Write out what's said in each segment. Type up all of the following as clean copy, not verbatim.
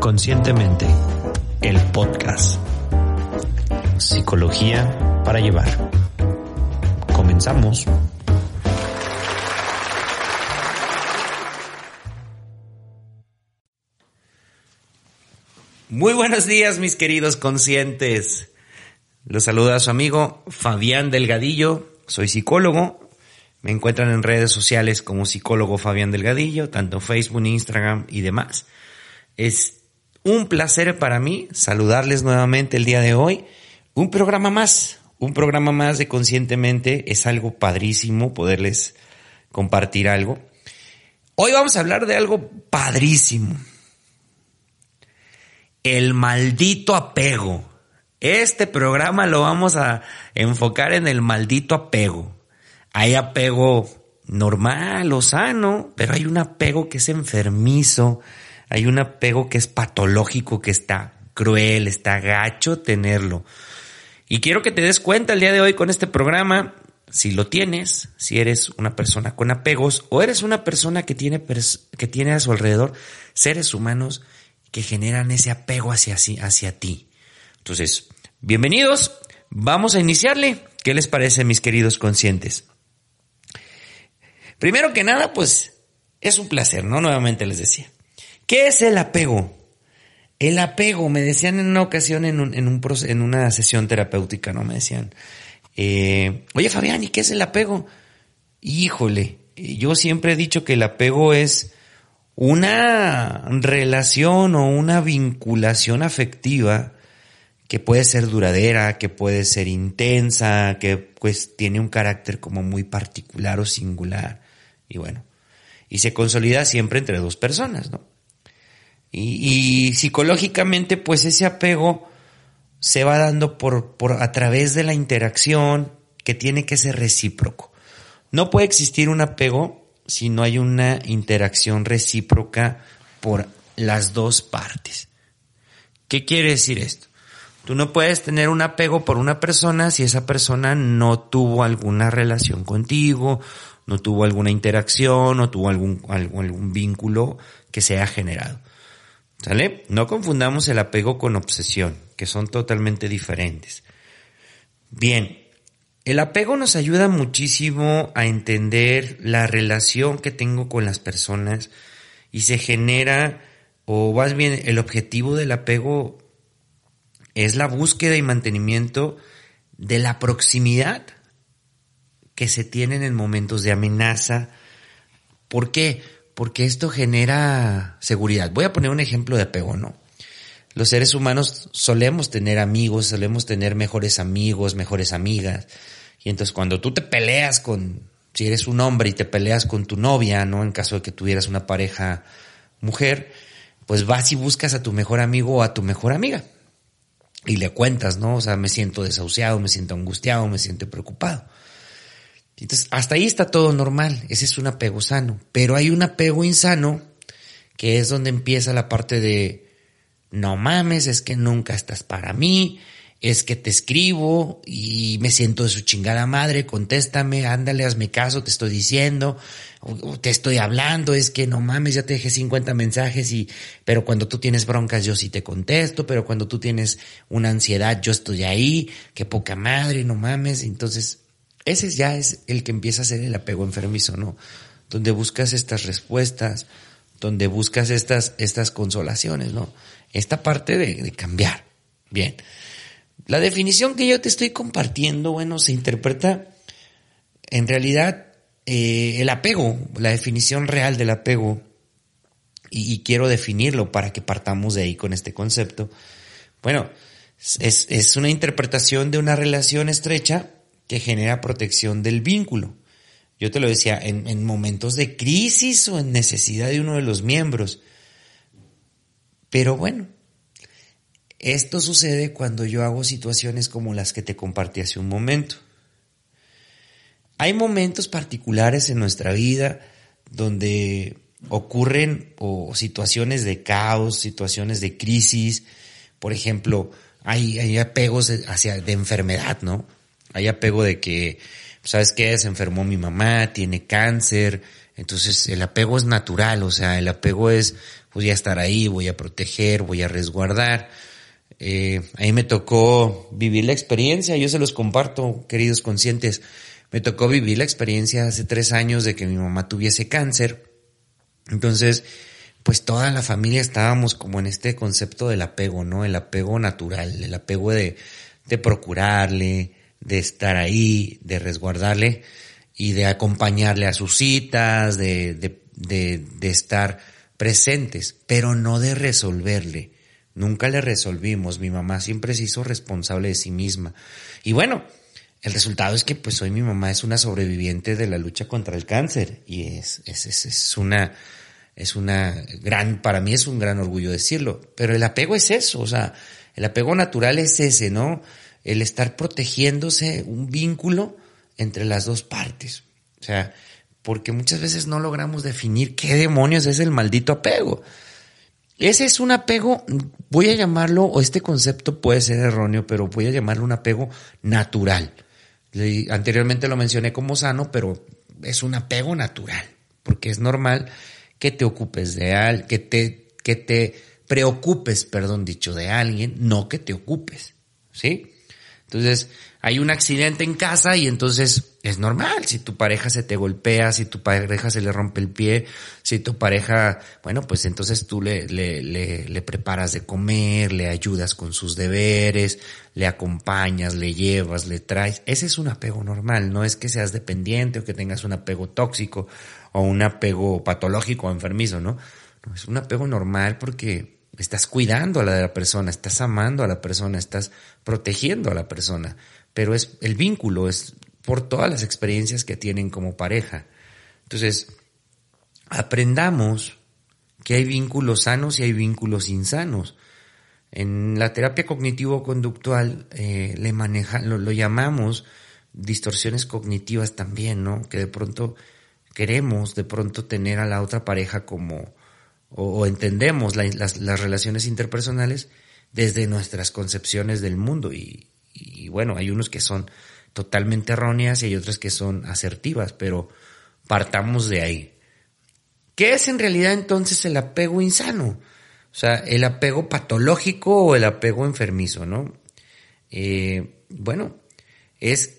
Conscientemente, el podcast. Psicología para llevar. Comenzamos. Muy buenos días, mis queridos conscientes. Los saluda su amigo Fabián Delgadillo. Soy psicólogo. Me encuentran en redes sociales como psicólogo Fabián Delgadillo, tanto Facebook, Instagram y demás. Es un placer para mí saludarles nuevamente el día de hoy. Un programa más de Conscientemente. Es algo padrísimo poderles compartir algo. Hoy vamos a hablar de algo padrísimo. El maldito apego. Este programa lo vamos a enfocar en el maldito apego. Hay apego normal o sano, pero hay un apego que es enfermizo. Hay un apego que es patológico, que está cruel, está gacho tenerlo. Y quiero que te des cuenta el día de hoy con este programa, si lo tienes, si eres una persona con apegos o eres una persona que tiene a su alrededor seres humanos que generan ese apego hacia ti. Entonces, bienvenidos, vamos a iniciarle. ¿Qué les parece, mis queridos conscientes? Primero que nada, pues es un placer, ¿no? Nuevamente les decía. ¿Qué es el apego? El apego, me decían en una ocasión en una sesión terapéutica, ¿no? Me decían, oye Fabián, ¿y qué es el apego? Híjole, yo siempre he dicho que el apego es una relación o una vinculación afectiva que puede ser duradera, que puede ser intensa, que pues tiene un carácter como muy particular o singular. Y bueno, y se consolida siempre entre dos personas, ¿no? Y psicológicamente, pues ese apego se va dando por a través de la interacción que tiene que ser recíproco. No puede existir un apego si no hay una interacción recíproca por las dos partes. ¿Qué quiere decir esto? Tú no puedes tener un apego por una persona si esa persona no tuvo alguna relación contigo, no tuvo alguna interacción, no tuvo algún vínculo que se haya generado. ¿Sale? No confundamos el apego con obsesión, que son totalmente diferentes. Bien, el apego nos ayuda muchísimo a entender la relación que tengo con las personas y se genera, o más bien el objetivo del apego es la búsqueda y mantenimiento de la proximidad que se tienen en momentos de amenaza. ¿Por qué? Porque esto genera seguridad. Voy a poner un ejemplo de apego, ¿no? Los seres humanos solemos tener amigos, solemos tener mejores amigos, mejores amigas. Y entonces cuando tú te peleas si eres un hombre y te peleas con tu novia, ¿no? En caso de que tuvieras una pareja mujer, pues vas y buscas a tu mejor amigo o a tu mejor amiga. Y le cuentas, ¿no? O sea, me siento desahuciado, me siento angustiado, me siento preocupado. Entonces, hasta ahí está todo normal. Ese es un apego sano. Pero hay un apego insano que es donde empieza la parte de no mames, es que nunca estás para mí, es que te escribo y me siento de su chingada madre, contéstame, ándale, hazme caso, te estoy diciendo, o te estoy hablando, es que no mames, ya te dejé 50 mensajes, pero cuando tú tienes broncas yo sí te contesto, pero cuando tú tienes una ansiedad yo estoy ahí, qué poca madre, no mames, entonces... Ese ya es el que empieza a ser el apego enfermizo, ¿no? Donde buscas estas respuestas, donde buscas estas consolaciones, ¿no? Esta parte de cambiar. Bien. La definición que yo te estoy compartiendo, bueno, se interpreta en realidad el apego, la definición real del apego, y quiero definirlo para que partamos de ahí con este concepto. Bueno, es una interpretación de una relación estrecha que genera protección del vínculo. Yo te lo decía, en momentos de crisis o en necesidad de uno de los miembros. Pero bueno, esto sucede cuando yo hago situaciones como las que te compartí hace un momento. Hay momentos particulares en nuestra vida donde ocurren situaciones de caos, situaciones de crisis. Por ejemplo, hay apegos de enfermedad, ¿no? Hay apego de que ¿sabes qué? Se enfermó mi mamá, tiene cáncer. Entonces el apego es natural, o sea, el apego es voy a estar ahí, voy a proteger, voy a resguardar. Ahí me tocó vivir la experiencia, yo se los comparto, queridos conscientes. Me tocó vivir la experiencia hace 3 años de que mi mamá tuviese cáncer. Entonces, pues toda la familia estábamos como en este concepto del apego, ¿no? El apego natural, el apego de procurarle, de estar ahí, de resguardarle y de acompañarle a sus citas, de estar presentes, pero no de resolverle. Nunca le resolvimos. Mi mamá siempre se hizo responsable de sí misma. Y bueno, el resultado es que pues hoy mi mamá es una sobreviviente de la lucha contra el cáncer y es una gran, para mí es un gran orgullo decirlo, pero el apego es eso, o sea, el apego natural es ese, ¿no? El estar protegiéndose, un vínculo entre las dos partes. O sea, porque muchas veces no logramos definir qué demonios es el maldito apego. Ese es un apego, voy a llamarlo, o este concepto puede ser erróneo, pero voy a llamarlo un apego natural. Anteriormente lo mencioné como sano, pero es un apego natural, porque es normal que te ocupes de alguien, que te preocupes, de alguien, no que te ocupes, ¿sí? Entonces, hay un accidente en casa y entonces es normal. Si tu pareja se te golpea, si tu pareja se le rompe el pie, si tu pareja, bueno, pues entonces tú le preparas de comer, le ayudas con sus deberes, le acompañas, le llevas, le traes. Ese es un apego normal. No es que seas dependiente o que tengas un apego tóxico o un apego patológico o enfermizo, ¿no? No, es un apego normal porque estás cuidando a la de la persona, estás amando a la persona, estás protegiendo a la persona. Pero es el vínculo, es por todas las experiencias que tienen como pareja. Entonces, aprendamos que hay vínculos sanos y hay vínculos insanos. En la terapia cognitivo-conductual lo llamamos distorsiones cognitivas también, ¿no? Que de pronto queremos tener a la otra pareja como, o entendemos las relaciones interpersonales desde nuestras concepciones del mundo y bueno, hay unos que son totalmente erróneas y hay otros que son asertivas, pero partamos de ahí. ¿Qué es en realidad entonces el apego insano? O sea, el apego patológico o el apego enfermizo, ¿no? Bueno, es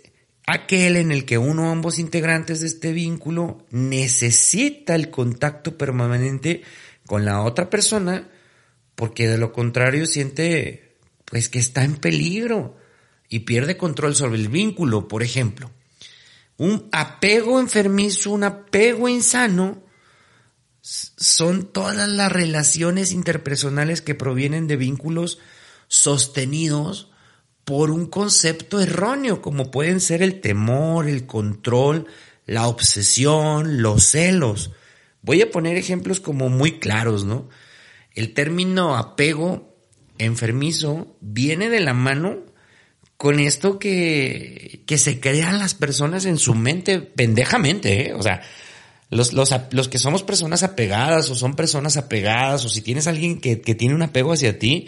aquel en el que uno o ambos integrantes de este vínculo necesita el contacto permanente con la otra persona porque de lo contrario siente pues que está en peligro. Y pierde control sobre el vínculo, por ejemplo. Un apego enfermizo, un apego insano, son todas las relaciones interpersonales que provienen de vínculos sostenidos por un concepto erróneo, como pueden ser el temor, el control, la obsesión, los celos. Voy a poner ejemplos como muy claros, ¿no? El término apego enfermizo viene de la mano con esto que se crean las personas en su mente pendejamente, ¿eh? O sea, los que somos personas apegadas o son personas apegadas o si tienes alguien que tiene un apego hacia ti,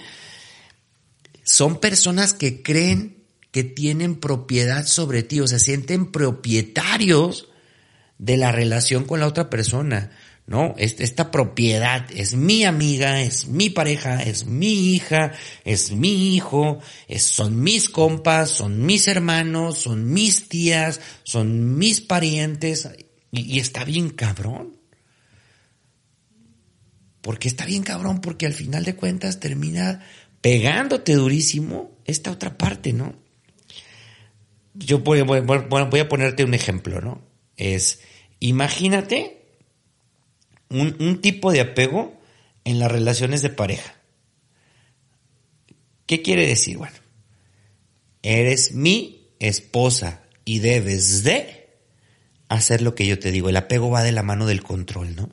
son personas que creen que tienen propiedad sobre ti, o sea, sienten propietarios de la relación con la otra persona, ¿no? Esta propiedad es mi amiga, es mi pareja, es mi hija, es mi hijo, son mis compas, son mis hermanos, son mis tías, son mis parientes y está bien cabrón. ¿Por qué está bien cabrón? Porque al final de cuentas termina pegándote durísimo esta otra parte, ¿no? Yo voy a ponerte un ejemplo, ¿no? Imagínate un tipo de apego en las relaciones de pareja. ¿Qué quiere decir? Bueno, eres mi esposa y debes de hacer lo que yo te digo. El apego va de la mano del control, ¿no?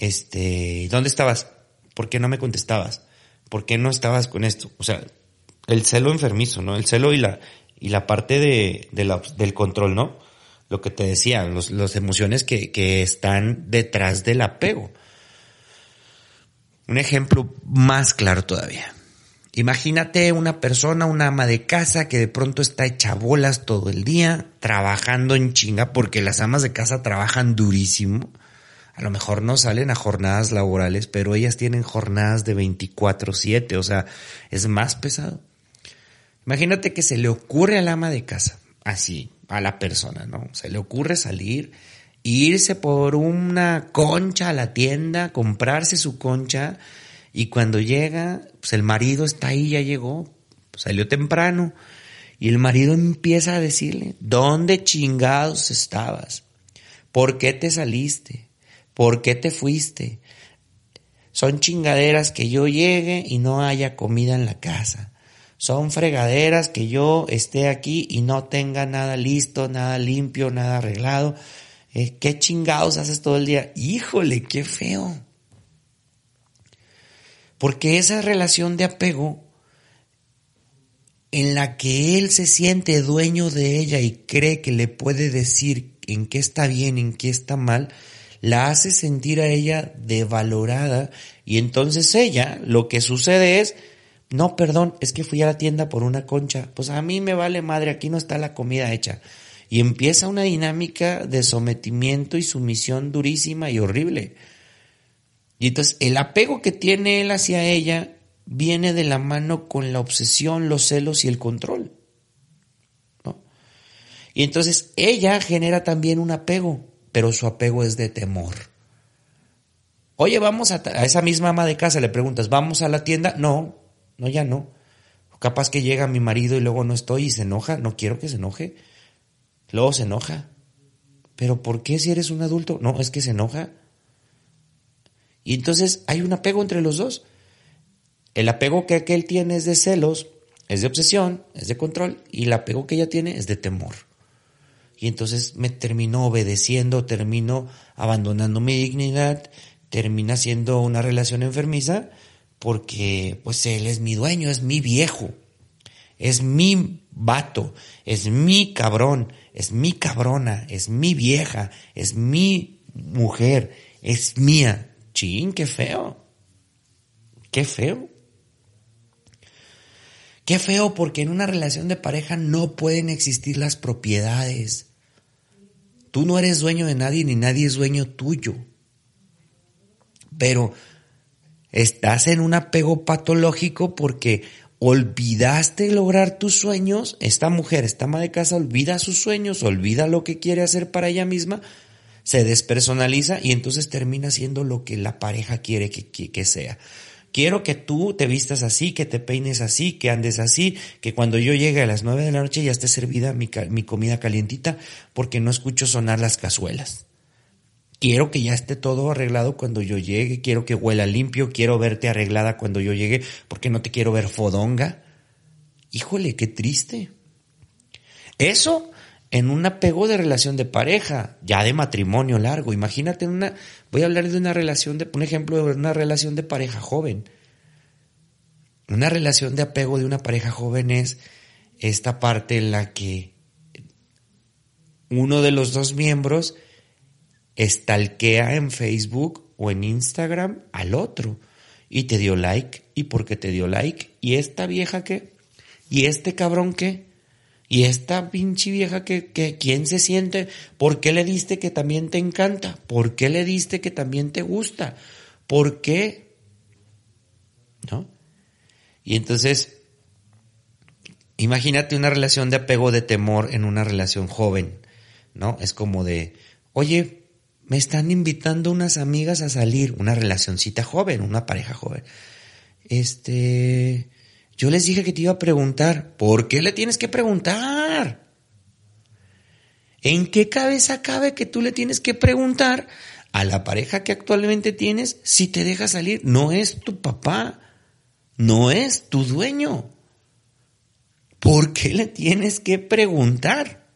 ¿Dónde estabas? ¿Por qué no me contestabas? ¿Por qué no estabas con esto? O sea, el celo enfermizo, ¿no? El celo y la parte del control, ¿no? Lo que te decía, las emociones que están detrás del apego. Un ejemplo más claro todavía. Imagínate una persona, una ama de casa que de pronto está hecha bolas todo el día, trabajando en chinga, porque las amas de casa trabajan durísimo. A lo mejor no salen a jornadas laborales, pero ellas tienen jornadas de 24/7, o sea, es más pesado. Imagínate que se le ocurre al ama de casa, así, a la persona, ¿no? Se le ocurre salir, irse por una concha a la tienda, comprarse su concha. Y cuando llega, pues el marido está ahí, ya llegó, pues salió temprano. Y el marido empieza a decirle, ¿dónde chingados estabas? ¿Por qué te saliste? ¿Por qué te fuiste? Son chingaderas que yo llegue y no haya comida en la casa. Son fregaderas que yo esté aquí y no tenga nada listo, nada limpio, nada arreglado. ¿Qué chingados haces todo el día? ¡Híjole, qué feo! Porque esa relación de apego en la que él se siente dueño de ella y cree que le puede decir en qué está bien, en qué está mal, la hace sentir a ella devalorada. Y entonces ella, lo que sucede es, no, perdón, es que fui a la tienda por una concha. Pues a mí me vale madre, aquí no está la comida hecha. Y empieza una dinámica de sometimiento y sumisión durísima y horrible. Y entonces el apego que tiene él hacia ella viene de la mano con la obsesión, los celos y el control, ¿no? Y entonces ella genera también un apego, pero su apego es de temor. Oye, vamos a esa misma ama de casa, le preguntas, ¿vamos a la tienda? No, ya no. Capaz que llega mi marido y luego no estoy y se enoja, no quiero que se enoje. Luego se enoja. ¿Pero por qué si eres un adulto? No, es que se enoja. Y entonces hay un apego entre los dos. El apego que aquel tiene es de celos, es de obsesión, es de control. Y el apego que ella tiene es de temor. Y entonces me termino obedeciendo, termino abandonando mi dignidad, termina siendo una relación enfermiza porque pues él es mi dueño, es mi viejo, es mi vato, es mi cabrón, es mi cabrona, es mi vieja, es mi mujer, es mía. Chin, qué feo. Qué feo. Qué feo porque en una relación de pareja no pueden existir las propiedades. Tú no eres dueño de nadie ni nadie es dueño tuyo. Pero estás en un apego patológico porque olvidaste lograr tus sueños. Esta mujer, esta ama de casa, olvida sus sueños, olvida lo que quiere hacer para ella misma. Se despersonaliza y entonces termina siendo lo que la pareja quiere que sea. Quiero que tú te vistas así, que te peines así, que andes así, que cuando yo llegue a las 9 de la noche ya esté servida mi comida calientita porque no escucho sonar las cazuelas. Quiero que ya esté todo arreglado cuando yo llegue, quiero que huela limpio, quiero verte arreglada cuando yo llegue porque no te quiero ver fodonga. Híjole, qué triste. Eso en un apego de relación de pareja, ya de matrimonio largo. Imagínate voy a hablar de una relación de, un ejemplo de una relación de pareja joven. Una relación de apego de una pareja joven es esta parte en la que uno de los dos miembros stalkea en Facebook o en Instagram al otro y te dio like, y porque te dio like, y esta vieja qué, y este cabrón qué. Y esta pinche vieja que ¿quién se siente? ¿Por qué le diste que también te encanta? ¿Por qué le diste que también te gusta? ¿Por qué? ¿No? Y entonces, imagínate una relación de apego de temor en una relación joven, ¿no? Es como de, oye, me están invitando unas amigas a salir, una relacioncita joven, una pareja joven. Yo les dije que te iba a preguntar. ¿Por qué le tienes que preguntar? ¿En qué cabeza cabe que tú le tienes que preguntar a la pareja que actualmente tienes si te deja salir? No es tu papá, no es tu dueño. ¿Por qué le tienes que preguntar?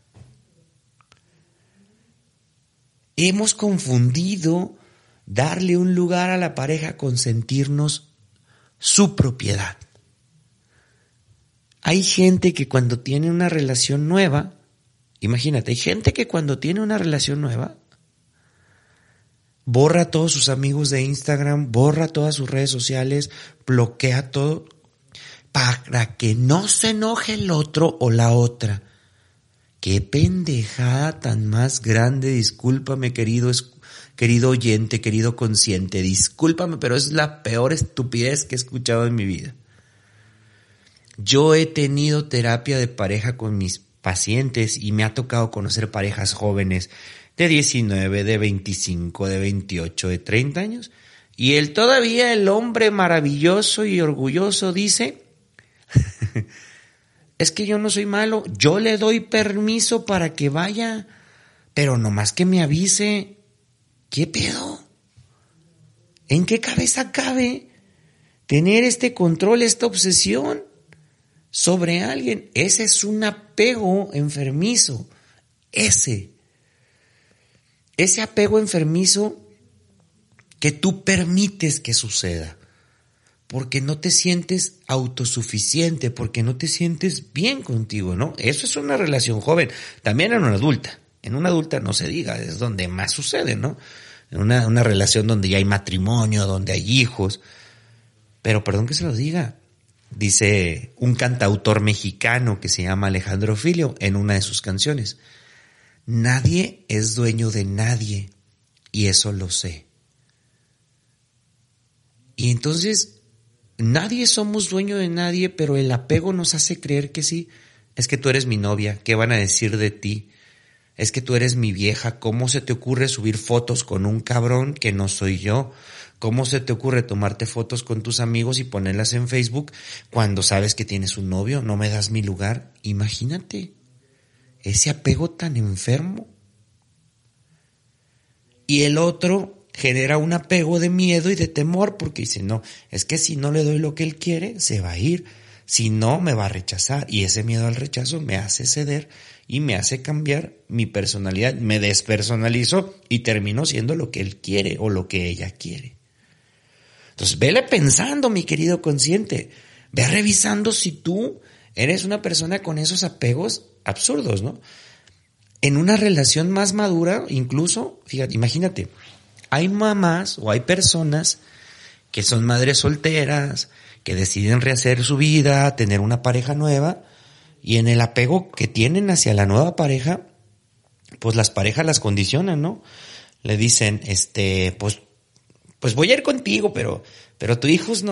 Hemos confundido darle un lugar a la pareja con sentirnos su propiedad. Hay gente que cuando tiene una relación nueva, imagínate, hay gente que cuando tiene una relación nueva, borra a todos sus amigos de Instagram, borra todas sus redes sociales, bloquea todo, para que no se enoje el otro o la otra. Qué pendejada tan más grande, discúlpame querido oyente, querido consciente, discúlpame, pero es la peor estupidez que he escuchado en mi vida. Yo he tenido terapia de pareja con mis pacientes y me ha tocado conocer parejas jóvenes de 19, de 25, de 28, de 30 años. Y él todavía, el hombre maravilloso y orgulloso, dice, es que yo no soy malo, yo le doy permiso para que vaya, pero nomás que me avise. ¿Qué pedo? ¿En qué cabeza cabe tener este control, esta obsesión sobre alguien? Ese es un apego enfermizo. Ese apego enfermizo que tú permites que suceda, porque no te sientes autosuficiente, porque no te sientes bien contigo, ¿no? Eso es una relación joven, también en una adulta. En una adulta no se diga, es donde más sucede, ¿no? En una relación donde ya hay matrimonio, donde hay hijos. Pero perdón que se lo diga, dice un cantautor mexicano que se llama Alejandro Filio en una de sus canciones: nadie es dueño de nadie, y eso lo sé. Y entonces, nadie somos dueño de nadie, pero el apego nos hace creer que sí. Es que tú eres mi novia, ¿qué van a decir de ti? Es que tú eres mi vieja, ¿cómo se te ocurre subir fotos con un cabrón que no soy yo? ¿Cómo se te ocurre tomarte fotos con tus amigos y ponerlas en Facebook cuando sabes que tienes un novio? No me das mi lugar. Imagínate ese apego tan enfermo. Y el otro genera un apego de miedo y de temor porque dice, no, es que si no le doy lo que él quiere, se va a ir. Si no, me va a rechazar. Y ese miedo al rechazo me hace ceder y me hace cambiar mi personalidad. Me despersonalizo y termino siendo lo que él quiere o lo que ella quiere. Entonces, vele pensando, mi querido consciente. Ve revisando si tú eres una persona con esos apegos absurdos, ¿no? En una relación más madura, incluso, fíjate, imagínate, hay mamás o hay personas que son madres solteras, que deciden rehacer su vida, tener una pareja nueva, y en el apego que tienen hacia la nueva pareja, pues las parejas las condicionan, ¿no? Le dicen, pues voy a ir contigo, pero a tus hijos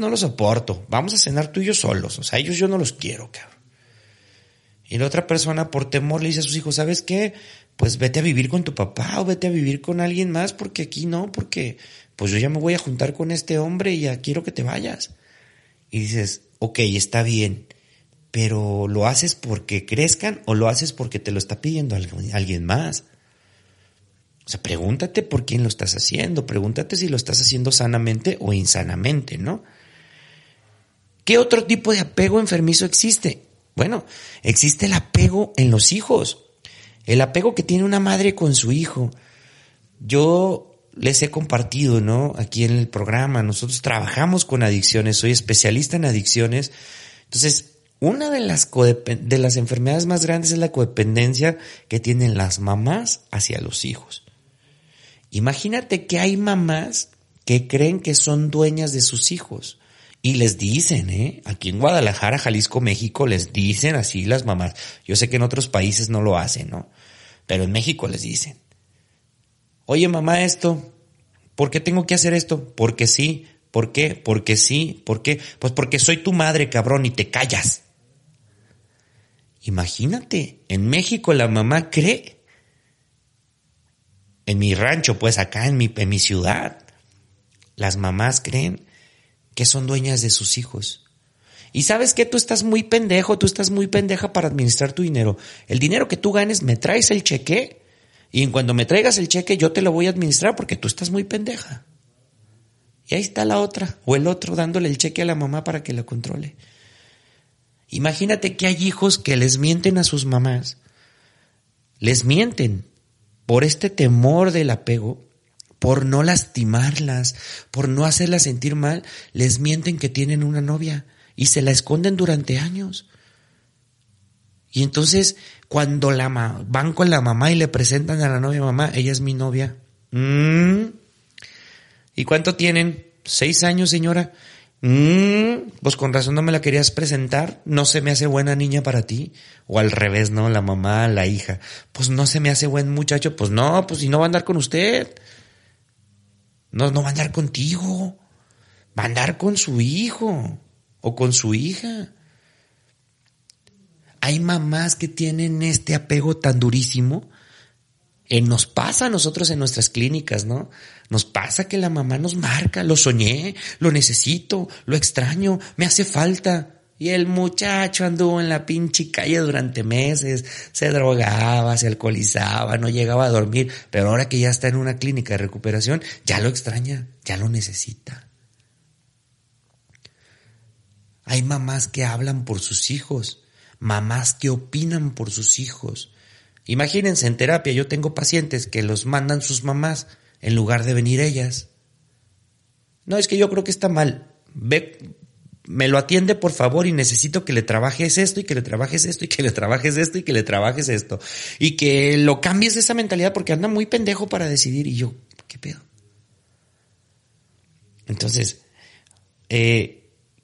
no los soporto, vamos a cenar tú y yo solos, o sea, ellos yo no los quiero, cabrón. Y la otra persona por temor le dice a sus hijos, ¿sabes qué? Pues vete a vivir con tu papá o vete a vivir con alguien más porque aquí no, porque pues yo ya me voy a juntar con este hombre y ya quiero que te vayas. Y dices, ok, está bien, pero ¿lo haces porque crezcan o lo haces porque te lo está pidiendo alguien más? O sea, pregúntate por quién lo estás haciendo, pregúntate si lo estás haciendo sanamente o insanamente, ¿no? ¿Qué otro tipo de apego enfermizo existe? Bueno, existe el apego en los hijos, el apego que tiene una madre con su hijo. Yo les he compartido, ¿no? Aquí en el programa, nosotros trabajamos con adicciones, soy especialista en adicciones. Entonces, una de las enfermedades más grandes es la codependencia que tienen las mamás hacia los hijos. Imagínate que hay mamás que creen que son dueñas de sus hijos. Y les dicen, aquí en Guadalajara, Jalisco, México, les dicen así las mamás. Yo sé que en otros países no lo hacen, ¿no? Pero en México les dicen, oye mamá, esto, ¿por qué tengo que hacer esto? Porque sí, ¿por qué? Porque sí, ¿por qué? Pues porque soy tu madre, cabrón, y te callas. Imagínate, en México la mamá cree, en mi rancho, pues acá en mi ciudad, las mamás creen que son dueñas de sus hijos. Y sabes que tú estás muy pendejo, tú estás muy pendeja para administrar tu dinero. El dinero que tú ganes, me traes el cheque y en cuanto me traigas el cheque yo te lo voy a administrar porque tú estás muy pendeja. Y ahí está la otra o el otro dándole el cheque a la mamá para que la controle. Imagínate que hay hijos que les mienten a sus mamás. Les mienten por este temor del apego. Por no lastimarlas, por no hacerlas sentir mal, les mienten que tienen una novia y se la esconden durante años. Y entonces cuando van con la mamá y le presentan a la novia, mamá, ella es mi novia. ¿Y cuánto tienen? 6 años, señora. Pues con razón no me la querías presentar, no se me hace buena niña para ti. O al revés, ¿no? La mamá, la hija, pues no se me hace buen muchacho, pues no, pues si no va a andar con usted. No va a andar contigo, va a andar con su hijo o con su hija. Hay mamás que tienen este apego tan durísimo. Nos pasa a nosotros en nuestras clínicas, ¿no? Nos pasa que la mamá nos marca, lo soñé, lo necesito, lo extraño, me hace falta. Y el muchacho anduvo en la pinche calle durante meses, se drogaba, se alcoholizaba, no llegaba a dormir. Pero ahora que ya está en una clínica de recuperación, ya lo extraña, ya lo necesita. Hay mamás que hablan por sus hijos, mamás que opinan por sus hijos. Imagínense, en terapia yo tengo pacientes que los mandan sus mamás en lugar de venir ellas. No, es que yo creo que está mal. Ve, me lo atiende por favor y necesito que le trabajes esto y que le trabajes esto y que le trabajes esto y que le trabajes esto. Y que lo cambies de esa mentalidad porque anda muy pendejo para decidir. Y yo, ¿qué pedo? Entonces,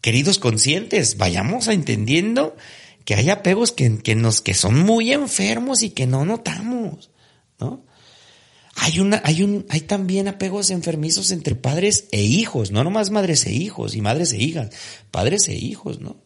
queridos conscientes, vayamos a entendiendo que hay apegos que son muy enfermos y que no notamos, ¿no? Hay también apegos enfermizos entre padres e hijos, no nomás madres e hijos y madres e hijas, padres e hijos, ¿no?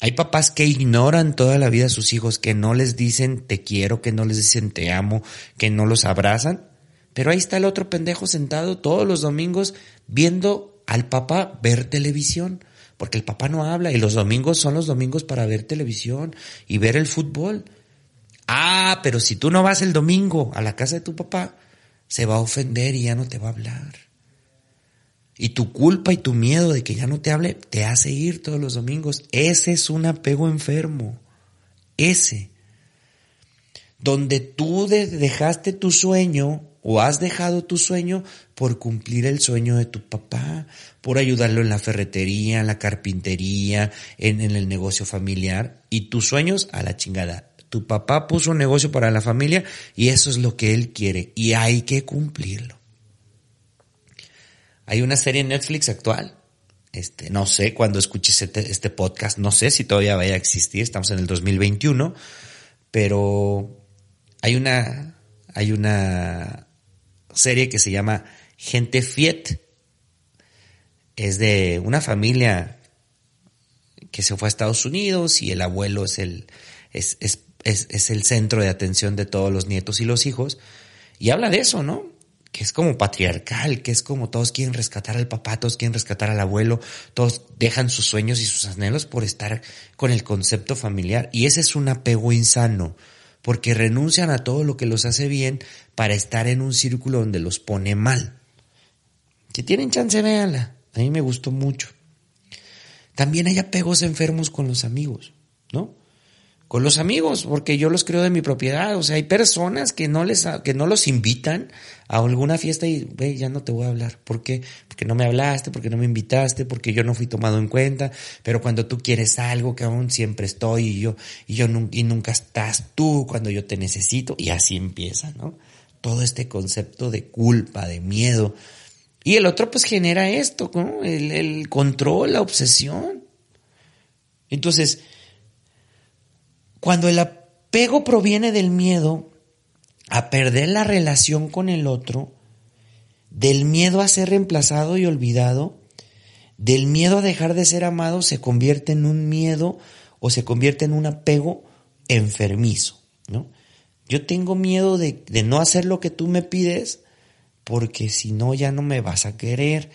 Hay papás que ignoran toda la vida a sus hijos, que no les dicen te quiero, que no les dicen te amo, que no los abrazan, pero ahí está el otro pendejo sentado todos los domingos viendo al papá ver televisión. Porque el papá no habla y los domingos son los domingos para ver televisión y ver el fútbol. Ah, pero si tú no vas el domingo a la casa de tu papá, se va a ofender y ya no te va a hablar. Y tu culpa y tu miedo de que ya no te hable te hace ir todos los domingos. Ese es un apego enfermo. Ese. Donde tú dejaste tu sueño o has dejado tu sueño por cumplir el sueño de tu papá, por ayudarlo en la ferretería, en la carpintería, en el negocio familiar. Y tus sueños a la chingada. Tu papá puso un negocio para la familia y eso es lo que él quiere y hay que cumplirlo. Hay una serie en Netflix actual. No sé, cuando escuches este podcast, no sé si todavía vaya a existir. Estamos en el 2021, pero hay una serie que se llama Gente Fiat. Es de una familia que se fue a Estados Unidos y el abuelo es el centro de atención de todos los nietos y los hijos. Y habla de eso, ¿no? Que es como patriarcal, que es como todos quieren rescatar al papá, todos quieren rescatar al abuelo, todos dejan sus sueños y sus anhelos por estar con el concepto familiar. Y ese es un apego insano. Porque renuncian a todo lo que los hace bien para estar en un círculo donde los pone mal. Si tienen chance, véanla. A mí me gustó mucho. También hay apegos enfermos con los amigos, ¿no? Con los amigos, porque yo los creo de mi propiedad. O sea, hay personas que no los invitan a alguna fiesta y, güey, ya no te voy a hablar. ¿Por qué? Porque no me hablaste, porque no me invitaste, porque yo no fui tomado en cuenta. Pero cuando tú quieres algo, que aún siempre estoy y nunca estás tú cuando yo te necesito. Y así empieza, ¿no? Todo este concepto de culpa, de miedo. Y el otro pues genera esto, ¿no? El control, la obsesión. Entonces, cuando el apego proviene del miedo a perder la relación con el otro, del miedo a ser reemplazado y olvidado, del miedo a dejar de ser amado, se convierte en un miedo o se convierte en un apego enfermizo, ¿no? Yo tengo miedo de no hacer lo que tú me pides porque si no ya no me vas a querer.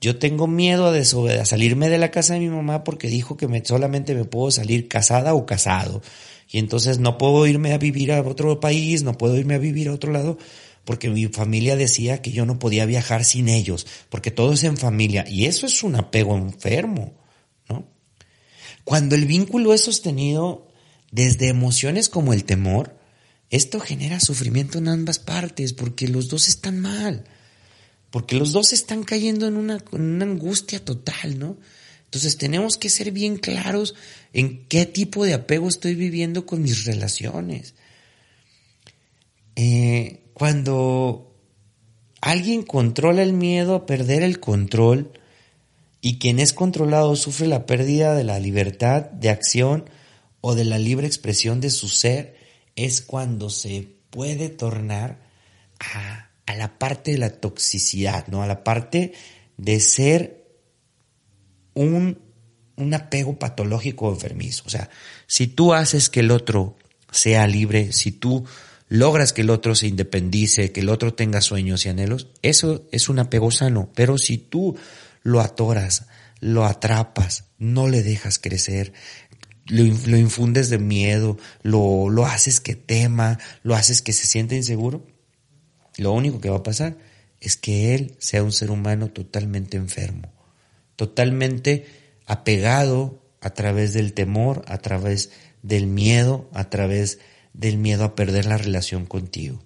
Yo tengo miedo a salirme de la casa de mi mamá porque dijo que solamente me puedo salir casada o casado. Y entonces no puedo irme a vivir a otro país, no puedo irme a vivir a otro lado porque mi familia decía que yo no podía viajar sin ellos, porque todo es en familia. Y eso es un apego enfermo, ¿no? Cuando el vínculo es sostenido desde emociones como el temor, esto genera sufrimiento en ambas partes porque los dos están mal. Porque los dos están cayendo en una angustia total, ¿no? Entonces tenemos que ser bien claros en qué tipo de apego estoy viviendo con mis relaciones. Cuando alguien controla el miedo a perder el control y quien es controlado sufre la pérdida de la libertad de acción o de la libre expresión de su ser, es cuando se puede tornar a la parte de la toxicidad, ¿no? A la parte de ser un apego patológico o enfermizo. O sea, si tú haces que el otro sea libre, si tú logras que el otro se independice, que el otro tenga sueños y anhelos, eso es un apego sano. Pero si tú lo atoras, lo atrapas, no le dejas crecer, lo infundes de miedo, lo haces que tema, lo haces que se sienta inseguro, lo único que va a pasar es que él sea un ser humano totalmente enfermo, totalmente apegado a través del temor, a través del miedo, a través del miedo a perder la relación contigo.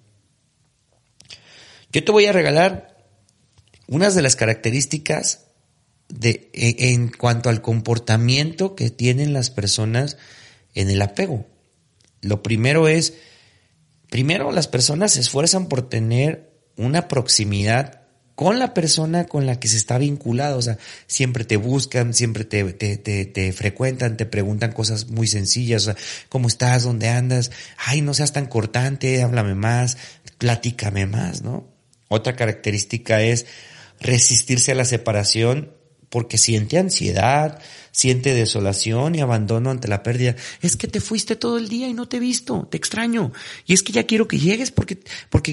Yo te voy a regalar unas de las características en cuanto al comportamiento que tienen las personas en el apego. Lo primero es, las personas se esfuerzan por tener una proximidad con la persona con la que se está vinculado. O sea, siempre te buscan, siempre te frecuentan, te preguntan cosas muy sencillas. O sea, ¿cómo estás? ¿Dónde andas? Ay, no seas tan cortante, háblame más, platícame más, ¿no? Otra característica es resistirse a la separación porque siente ansiedad, siente desolación y abandono ante la pérdida. Es que te fuiste todo el día y no te he visto, te extraño. Y es que ya quiero que llegues porque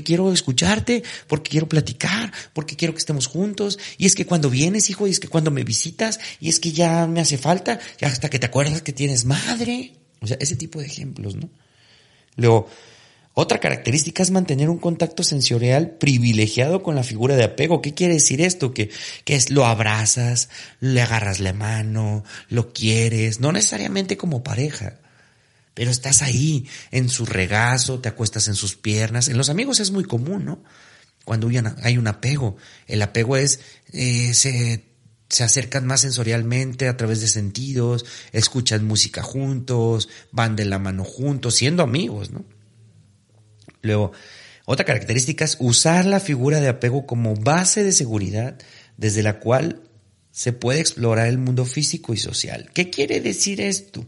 quiero escucharte, porque quiero platicar, porque quiero que estemos juntos. Y es que cuando vienes, hijo, y es que cuando me visitas, y es que ya me hace falta, ya hasta que te acuerdas que tienes madre. O sea, ese tipo de ejemplos, ¿no? Luego, otra característica es mantener un contacto sensorial privilegiado con la figura de apego. ¿Qué quiere decir esto? Que es lo abrazas, le agarras la mano, lo quieres, no necesariamente como pareja, pero estás ahí en su regazo, te acuestas en sus piernas. En los amigos es muy común, ¿no? Cuando hay un apego. El apego es se acercan más sensorialmente a través de sentidos, escuchan música juntos, van de la mano juntos, siendo amigos, ¿no? Luego, otra característica es usar la figura de apego como base de seguridad desde la cual se puede explorar el mundo físico y social. ¿Qué quiere decir esto?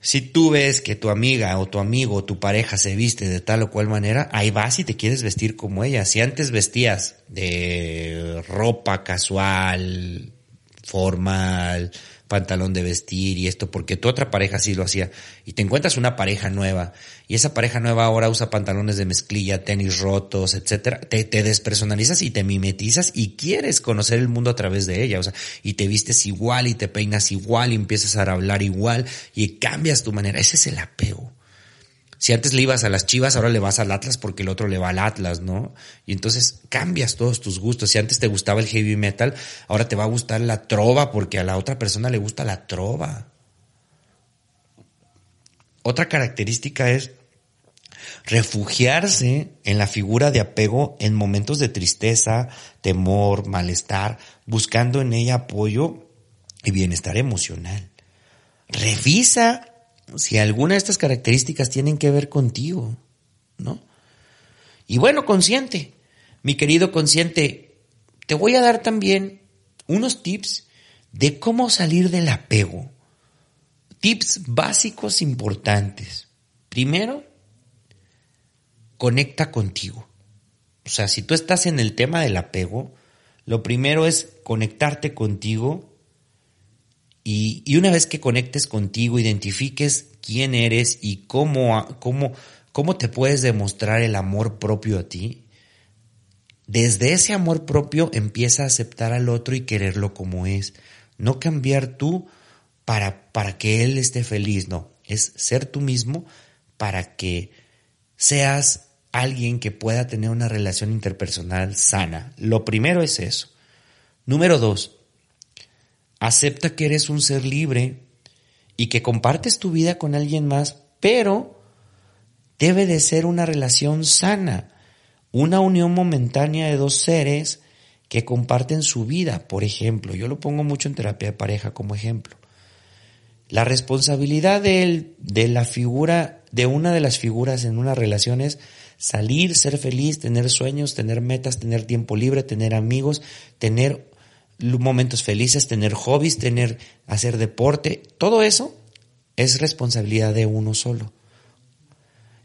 Si tú ves que tu amiga o tu amigo o tu pareja se viste de tal o cual manera, ahí vas y te quieres vestir como ella. Si antes vestías de ropa casual, formal, pantalón de vestir y esto, porque tu otra pareja sí lo hacía, y te encuentras una pareja nueva, y esa pareja nueva ahora usa pantalones de mezclilla, tenis rotos, etcétera, te despersonalizas y te mimetizas y quieres conocer el mundo a través de ella. O sea, y te vistes igual y te peinas igual y empiezas a hablar igual y cambias tu manera. Ese es el apego. Si antes le ibas a las Chivas, ahora le vas al Atlas porque el otro le va al Atlas, ¿no? Y entonces cambias todos tus gustos. Si antes te gustaba el heavy metal, ahora te va a gustar la trova porque a la otra persona le gusta la trova. Otra característica es refugiarse en la figura de apego en momentos de tristeza, temor, malestar, buscando en ella apoyo y bienestar emocional. Revisa si alguna de estas características tienen que ver contigo, ¿no? Y bueno, consciente, mi querido consciente, te voy a dar también unos tips de cómo salir del apego. Tips básicos importantes. Primero, conecta contigo. O sea, si tú estás en el tema del apego, lo primero es conectarte contigo. Y una vez que conectes contigo, identifiques quién eres y cómo te puedes demostrar el amor propio a ti, desde ese amor propio empieza a aceptar al otro y quererlo como es. No cambiar tú para que él esté feliz, no. Es ser tú mismo para que seas alguien que pueda tener una relación interpersonal sana. Lo primero es eso. Número 2. Acepta que eres un ser libre y que compartes tu vida con alguien más, pero debe de ser una relación sana, una unión momentánea de dos seres que comparten su vida. Por ejemplo, yo lo pongo mucho en terapia de pareja como ejemplo. La responsabilidad de una de las figuras en una relación es salir, ser feliz, tener sueños, tener metas, tener tiempo libre, tener amigos, tener momentos felices, tener hobbies, hacer deporte, todo eso es responsabilidad de uno solo.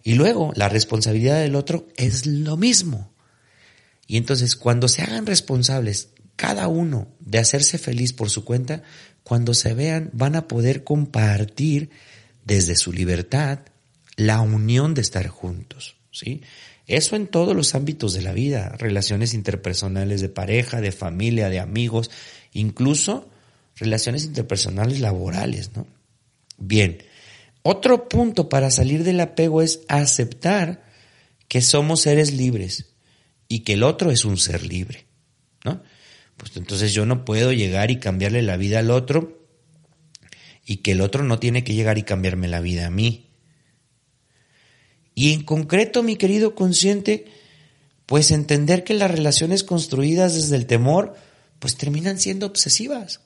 Y luego la responsabilidad del otro es lo mismo. Y entonces cuando se hagan responsables cada uno de hacerse feliz por su cuenta, cuando se vean van a poder compartir desde su libertad la unión de estar juntos, ¿sí? Eso en todos los ámbitos de la vida, relaciones interpersonales de pareja, de familia, de amigos, incluso relaciones interpersonales laborales, ¿no? Bien, otro punto para salir del apego es aceptar que somos seres libres y que el otro es un ser libre, ¿no? Pues entonces yo no puedo llegar y cambiarle la vida al otro y que el otro no tiene que llegar y cambiarme la vida a mí. Y en concreto, mi querido consciente, pues entender que las relaciones construidas desde el temor pues terminan siendo obsesivas,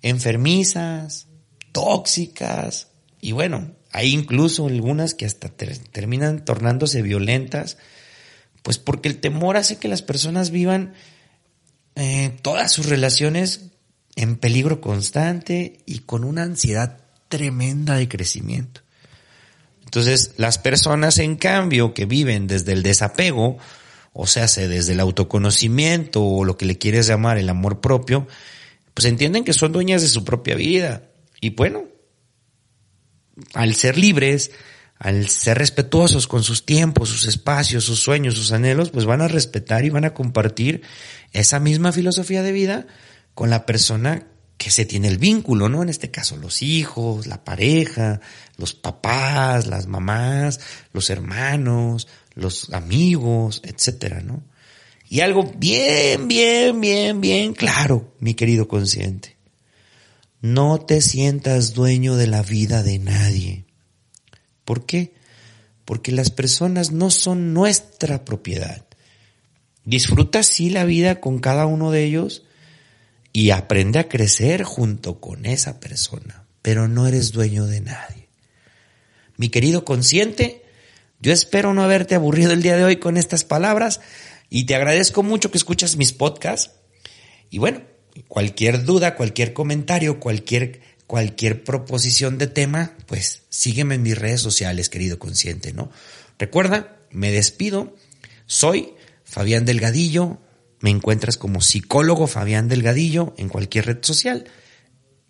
enfermizas, tóxicas y bueno, hay incluso algunas que hasta terminan tornándose violentas, pues porque el temor hace que las personas vivan todas sus relaciones en peligro constante y con una ansiedad tremenda de crecimiento. Entonces, las personas, en cambio, que viven desde el desapego, o sea, desde el autoconocimiento o lo que le quieres llamar el amor propio, pues entienden que son dueñas de su propia vida. Y bueno, al ser libres, al ser respetuosos con sus tiempos, sus espacios, sus sueños, sus anhelos, pues van a respetar y van a compartir esa misma filosofía de vida con la persona que se tiene el vínculo, ¿no? En este caso, los hijos, la pareja, los papás, las mamás, los hermanos, los amigos, etcétera, ¿no? Y algo bien claro, mi querido consciente. No te sientas dueño de la vida de nadie. ¿Por qué? Porque las personas no son nuestra propiedad. Disfruta sí la vida con cada uno de ellos y aprende a crecer junto con esa persona, pero no eres dueño de nadie. Mi querido consciente, yo espero no haberte aburrido el día de hoy con estas palabras y te agradezco mucho que escuchas mis podcasts. Y bueno, cualquier duda, cualquier comentario, cualquier proposición de tema, pues sígueme en mis redes sociales, querido consciente, ¿no? Recuerda, me despido. Soy Fabián Delgadillo. Me encuentras como psicólogo Fabián Delgadillo en cualquier red social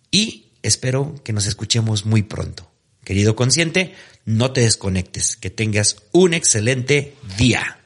y espero que nos escuchemos muy pronto. Querido consciente, no te desconectes. Que tengas un excelente día.